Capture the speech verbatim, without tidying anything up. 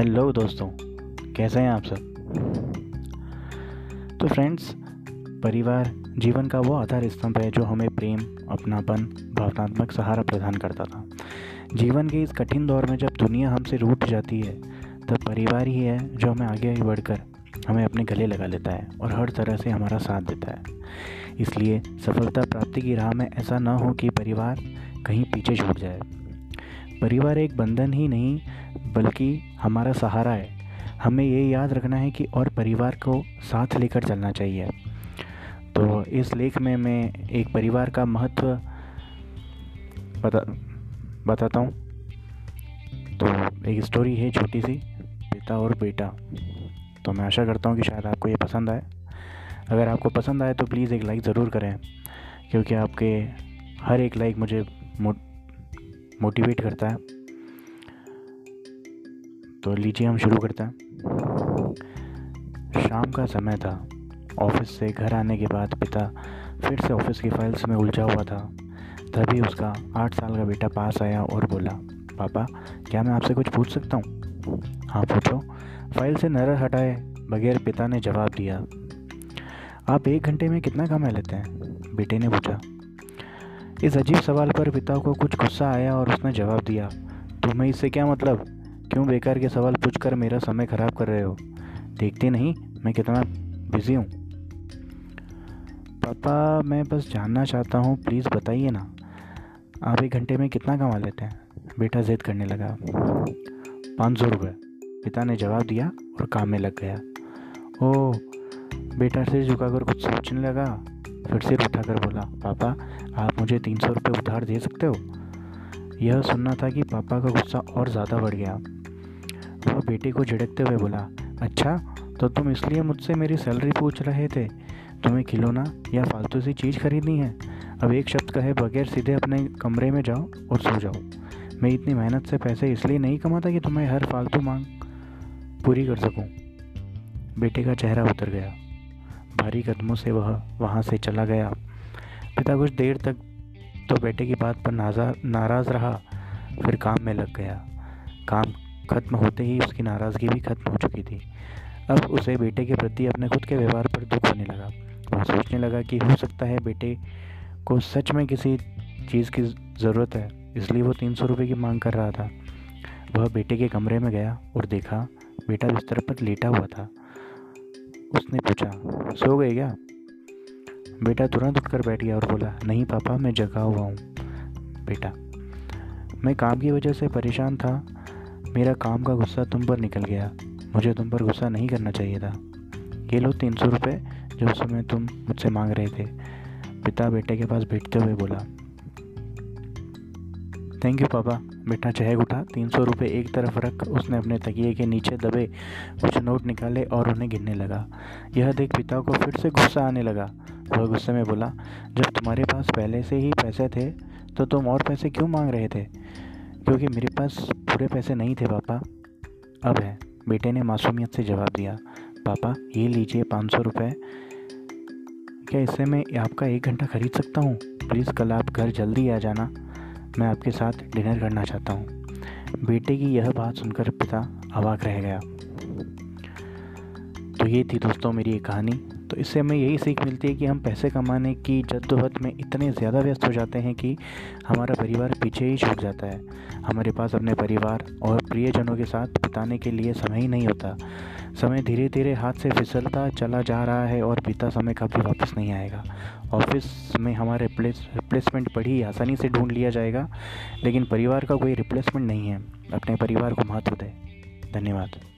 Hello दोस्तों, कैसे हैं आप सब। तो फ्रेंड्स, परिवार जीवन का वो आधार स्तंभ है जो हमें प्रेम, अपनापन, भावनात्मक सहारा प्रदान करता था। जीवन के इस कठिन दौर में जब दुनिया हमसे रूठ जाती है, तब परिवार ही है जो हमें आगे बढ़कर हमें अपने गले लगा लेता है और हर तरह से हमारा साथ देता है। इसलिए सफलता प्राप्ति की राह में ऐसा ना हो कि परिवार कहीं पीछे छूट जाए। परिवार एक बंधन ही नहीं बल्कि हमारा सहारा है। हमें ये याद रखना है कि और परिवार को साथ लेकर चलना चाहिए। तो इस लेख में मैं एक परिवार का महत्व बता बताता हूँ। तो एक स्टोरी है छोटी सी, पिता और बेटा। तो मैं आशा करता हूँ कि शायद आपको ये पसंद आए। अगर आपको पसंद आए तो प्लीज़ एक लाइक ज़रूर करें, क्योंकि आपके हर एक लाइक मुझे मो, मोटिवेट करता है। तो लीजिए हम शुरू करते हैं। शाम का समय था। ऑफिस से घर आने के बाद पिता फिर से ऑफिस की फाइल्स में उलझा हुआ था। तभी उसका आठ साल का बेटा पास आया और बोला, पापा क्या मैं आपसे कुछ पूछ सकता हूँ? हाँ पूछो। फाइल से नजर हटाए बगैर पिता ने जवाब दिया। आप एक घंटे में कितना कमा लेते हैं? बेटे ने पूछा। इस अजीब सवाल पर पिता को कुछ गुस्सा आया और उसने जवाब दिया, तुम्हें इससे क्या मतलब? क्यों बेकार के सवाल पूछकर मेरा समय ख़राब कर रहे हो? देखते नहीं मैं कितना बिजी हूँ। पापा मैं बस जानना चाहता हूँ, प्लीज़ बताइए ना, आप एक घंटे में कितना कमा लेते हैं? बेटा ज़िद करने लगा। पाँच सौ रुपये पिता ने जवाब दिया और काम में लग गया। ओह, बेटा सिर झुकाकर कुछ सोचने लगा, फिर सिर उठाकर बोला, पापा आप मुझे तीन सौ रुपये उधार दे सकते हो? यह सुनना था कि पापा का गुस्सा और ज़्यादा बढ़ गया। वह बेटे को झिड़कते हुए बोला, अच्छा तो तुम इसलिए मुझसे मेरी सैलरी पूछ रहे थे? तुम्हें खिलौना या फालतू सी चीज़ खरीदनी है? अब एक शब्द कहे बगैर सीधे अपने कमरे में जाओ और सो जाओ। मैं इतनी मेहनत से पैसे इसलिए नहीं कमाता कि तुम्हें हर फालतू मांग पूरी कर सकूं। बेटे का चेहरा उतर गया। भारी कदमों से वह वहाँ से चला गया। पिता कुछ देर तक तो बेटे की बात पर नाराज़ रहा, फिर काम में लग गया। काम खत्म होते ही उसकी नाराज़गी भी खत्म हो चुकी थी। अब उसे बेटे के प्रति अपने खुद के व्यवहार पर दुख होने लगा। वह सोचने लगा कि हो सकता है बेटे को सच में किसी चीज़ की ज़रूरत है, इसलिए वो तीन सौ रुपये की मांग कर रहा था। वह बेटे के कमरे में गया और देखा बेटा बिस्तर पर लेटा हुआ था। उसने पूछा, सो गए क्या? बेटा तुरंत उठकर बैठ गया और बोला, नहीं पापा मैं जगा हुआ हूँ। बेटा, मैं काम की वजह से परेशान था। मेरा काम का गुस्सा तुम पर निकल गया। मुझे तुम पर गुस्सा नहीं करना चाहिए था। ये लो तीन सौ रुपये जो उस समय तुम मुझसे मांग रहे थे। पिता बेटे के पास बैठते हुए बोला, थैंक यू पापा। बेटा चहक उठा। तीन सौ रुपये एक तरफ रख उसने अपने तकिए के नीचे दबे कुछ नोट निकाले और उन्हें गिनने लगा। यह देख पिता को फिर से गुस्सा आने लगा। वह गुस्से में बोला, जब तुम्हारे पास पहले से ही पैसे थे तो तुम और पैसे क्यों मांग रहे थे? क्योंकि मेरे पास पूरे पैसे नहीं थे पापा, अब है। बेटे ने मासूमियत से जवाब दिया, पापा ये लीजिए पाँच सौ रुपये, क्या इससे मैं आपका एक घंटा खरीद सकता हूँ? प्लीज़ कल आप घर जल्दी आ जाना, मैं आपके साथ डिनर करना चाहता हूँ। बेटे की यह बात सुनकर पिता अवाक रह गया। तो ये थी दोस्तों मेरी एक कहानी। तो इससे हमें यही सीख मिलती है कि हम पैसे कमाने की जद्दोजहद में इतने ज़्यादा व्यस्त हो जाते हैं कि हमारा परिवार पीछे ही छूट जाता है। हमारे पास अपने परिवार और प्रियजनों के साथ बिताने के लिए समय ही नहीं होता। समय धीरे धीरे हाथ से फिसलता चला जा रहा है और बीता समय कभी वापस नहीं आएगा। ऑफिस में हमारे रिप्लेस रिप्लेसमेंट बड़ी आसानी से ढूंढ लिया जाएगा, लेकिन परिवार का कोई रिप्लेसमेंट नहीं है। अपने परिवार को महत्व दें। धन्यवाद।